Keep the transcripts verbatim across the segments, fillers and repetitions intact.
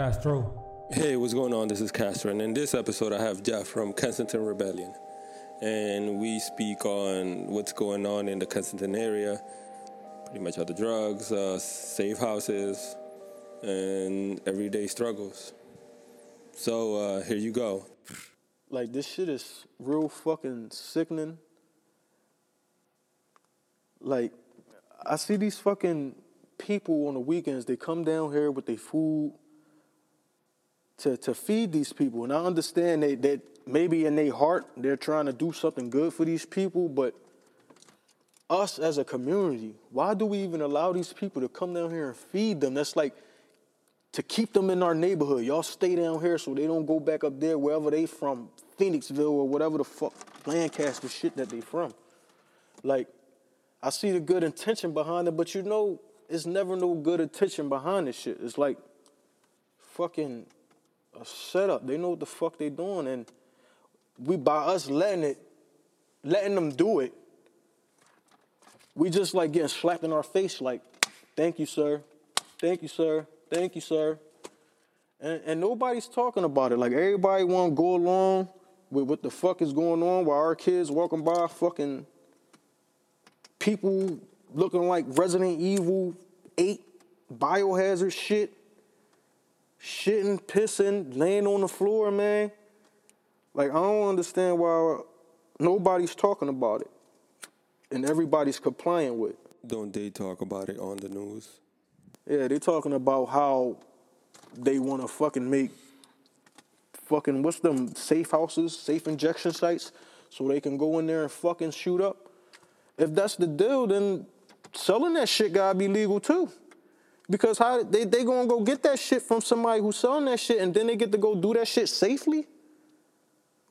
Castro. Hey, what's going on? This is Castro, and in this episode I have Jeff from Kensington Rebellion, and we speak on what's going on in the Kensington area, pretty much all the drugs, uh, safe houses, and everyday struggles. So uh, here you go. Like, this shit is real fucking sickening. Like, I see these fucking people on the weekends, they come down here with their food to, to feed these people. And I understand they, that maybe in their heart they're trying to do something good for these people, but us as a community, why do we even allow these people to come down here and feed them? That's like to keep them in our neighborhood. Y'all stay down here so they don't go back up there wherever they from, Phoenixville or whatever the fuck, Lancaster shit that they from. Like, I see the good intention behind it, but you know, it's never no good intention behind this shit. It's like fucking a setup. They know what the fuck they doing, and we, by us letting it, letting them do it, we just like getting slapped in our face like, thank you, sir. Thank you, sir. Thank you, sir. And, and nobody's talking about it. Like, everybody want to go along with what the fuck is going on while our kids walking by fucking people looking like Resident Evil eight biohazard shit, shitting, pissing, laying on the floor, man. Like, I don't understand why nobody's talking about it and everybody's complying with it. Don't they talk about it on the news? Yeah, they're talking about how they want to fucking make fucking, what's them, safe houses, safe injection sites, so they can go in there and fucking shoot up. If that's the deal, then selling that shit gotta be legal too. Because how they, they gonna go get that shit from somebody who's selling that shit, and then they get to go do that shit safely?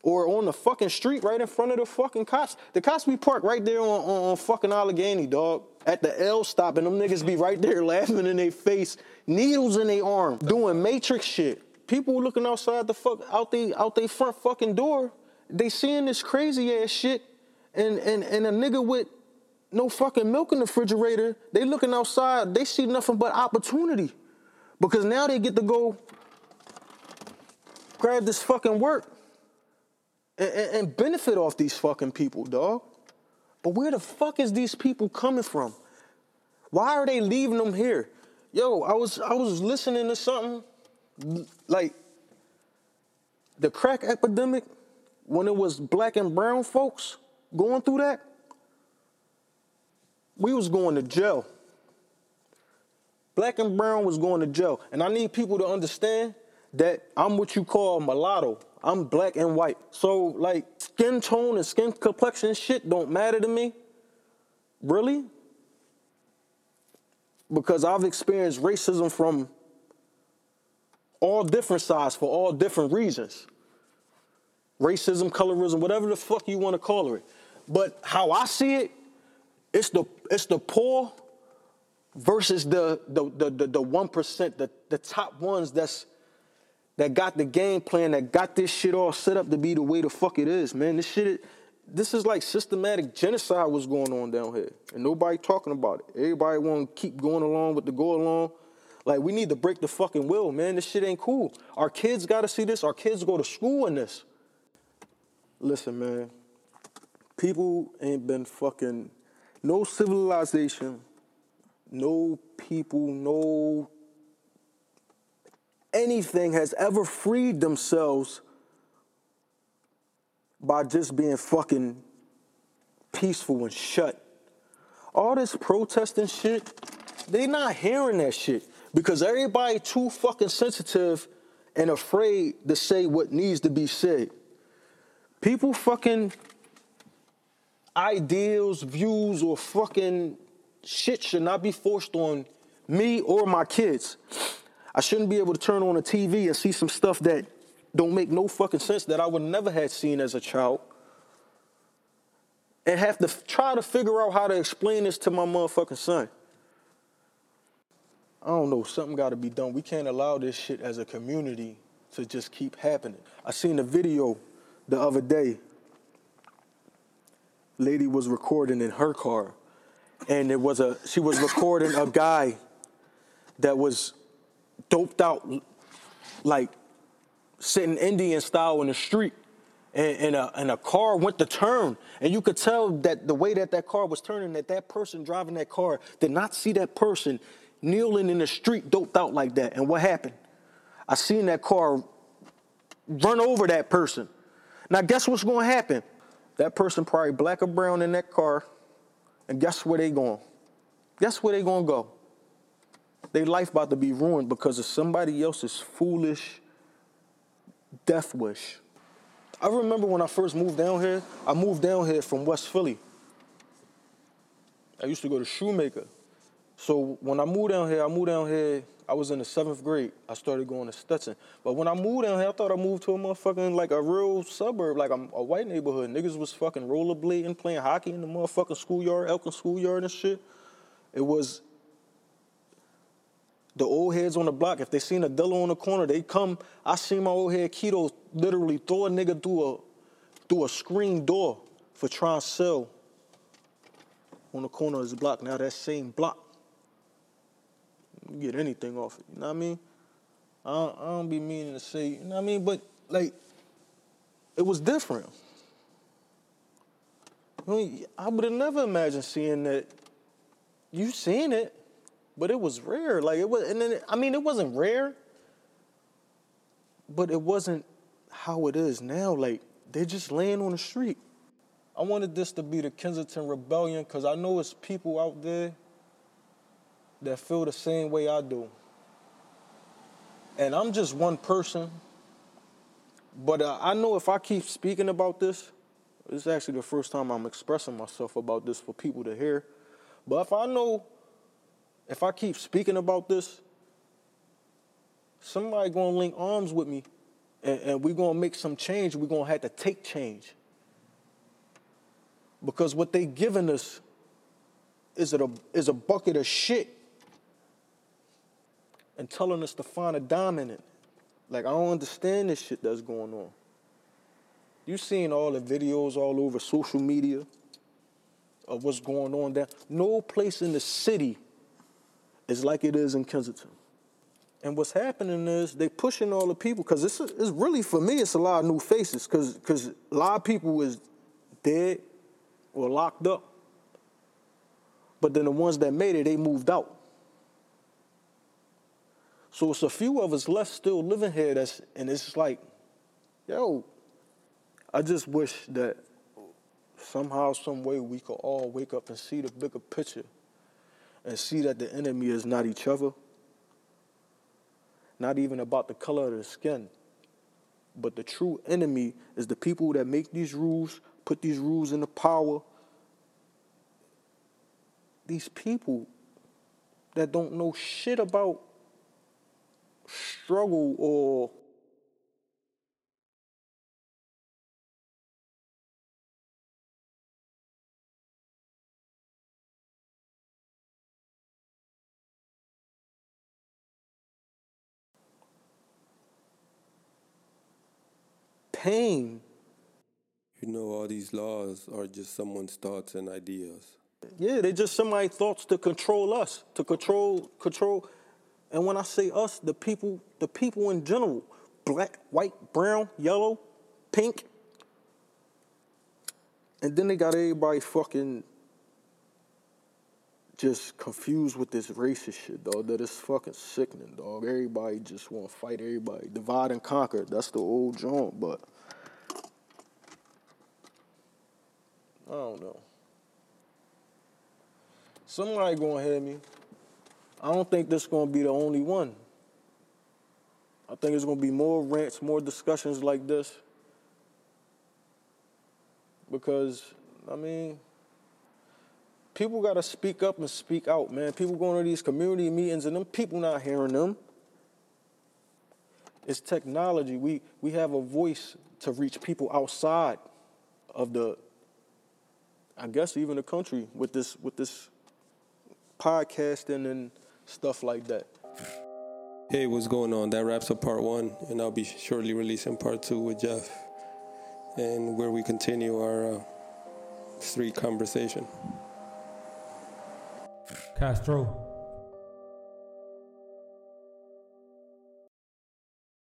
Or on the fucking street right in front of the fucking cops. The cops be parked right there on, on, on fucking Allegheny, dog. At the L stop, and them niggas be right there laughing in their face, needles in their arm, doing Matrix shit. People looking outside the fuck, out they, out they front fucking door, they seeing this crazy ass shit, and, and, and a nigga with no fucking milk in the refrigerator, they looking outside, they see nothing but opportunity. Because now they get to go grab this fucking work and, and, and benefit off these fucking people, dog. But where the fuck is these people coming from? Why are they leaving them here? Yo, I was I was listening to something, like the crack epidemic, when it was black and brown folks going through that, we was going to jail. Black and brown was going to jail. And I need people to understand that I'm what you call mulatto. I'm black and white. So, like, skin tone and skin complexion shit don't matter to me. Really? Because I've experienced racism from all different sides for all different reasons. Racism, colorism, whatever the fuck you want to call it. But how I see it, It's the it's the poor versus the the the the, the one percent, the, the top ones that's that got the game plan, that got this shit all set up to be the way the fuck it is, man. This shit, this is like systematic genocide what's going on down here. And nobody talking about it. Everybody want to keep going along with the go along. Like, we need to break the fucking will, man. This shit ain't cool. Our kids got to see this. Our kids go to school in this. Listen, man, people ain't been fucking... No civilization, no people, no anything has ever freed themselves by just being fucking peaceful and shut. All this protesting shit, they not hearing that shit because everybody too fucking sensitive and afraid to say what needs to be said. People fucking... ideals, views, or fucking shit should not be forced on me or my kids. I shouldn't be able to turn on a T V and see some stuff that don't make no fucking sense that I would never have seen as a child and have to f- try to figure out how to explain this to my motherfucking son. I don't know, something gotta be done. We can't allow this shit as a community to just keep happening. I seen a video the other day. Lady was recording in her car, and it was a she was recording a guy that was doped out, like sitting Indian style in the street, and, and, a, and a car went to turn, and you could tell that the way that that car was turning, that that person driving that car did not see that person kneeling in the street doped out like that. And what happened? I seen that car run over that person. Now guess what's gonna happen? That person probably black or brown in that car, and guess where they going? Guess where they gonna go? Their life about to be ruined because of somebody else's foolish death wish. I remember when I first moved down here, I moved down here from West Philly. I used to go to Shoemaker. So when I moved down here, I moved down here, I was in the seventh grade. I started going to Stetson. But when I moved down here, I thought I moved to a motherfucking, like a real suburb, like a, a white neighborhood. Niggas was fucking rollerblading, playing hockey in the motherfucking schoolyard, Elkin schoolyard and shit. It was the old heads on the block. If they seen a dealer on the corner, they come. I seen my old head Keto literally throw a nigga through a, through a screen door for trying to sell on the corner of his block. Now that same block, you get anything off it, you know what I mean? I don't, I don't be meaning to say, you know what I mean? But, like, it was different. I mean, I would have never imagined seeing that. You seen it, but it was rare. Like it was, and then I mean, it wasn't rare, but it wasn't how it is now. Like they're just laying on the street. I wanted this to be the Kensington Rebellion because I know it's people out there that feel the same way I do. And I'm just one person, but uh, I know if I keep speaking about this, this is actually the first time I'm expressing myself about this for people to hear. But if I know, if I keep speaking about this, somebody gonna link arms with me and, and we're gonna make some change. We're gonna have to take change. Because what they giving us is a, is a bucket of shit and telling us to find a dime in it. Like, I don't understand this shit that's going on. You seen all the videos all over social media of what's going on there. No place in the city is like it is in Kensington. And what's happening is they pushing all the people, because it's, it's really, for me, it's a lot of new faces, because because a lot of people is dead or locked up. But then the ones that made it, they moved out. So it's a few of us left still living here, that's, and it's like, yo, I just wish that somehow, some way, we could all wake up and see the bigger picture and see that the enemy is not each other, not even about the color of the skin, but the true enemy is the people that make these rules, put these rules into power. These people that don't know shit about struggle or pain. You know, all these laws are just someone's thoughts and ideas. Yeah, they're just somebody's thoughts to control us, to control, control. And when I say us, the people, the people in general, black, white, brown, yellow, pink. And then they got everybody fucking just confused with this racist shit, dog. That is fucking sickening, dog. Everybody just want to fight everybody. Divide and conquer. That's the old joint, but I don't know. Somebody gonna hear me. I don't think this gonna be the only one. I think there's gonna be more rants, more discussions like this. Because, I mean, people got to speak up and speak out, man. People going to these community meetings and them people not hearing them. It's technology. We we have a voice to reach people outside of the, I guess, even the country with this, with this podcasting and stuff like that. Hey, what's going on? That wraps up part one, and I'll be shortly releasing part two with Jeff, and where we continue our uh, street conversation. Castro.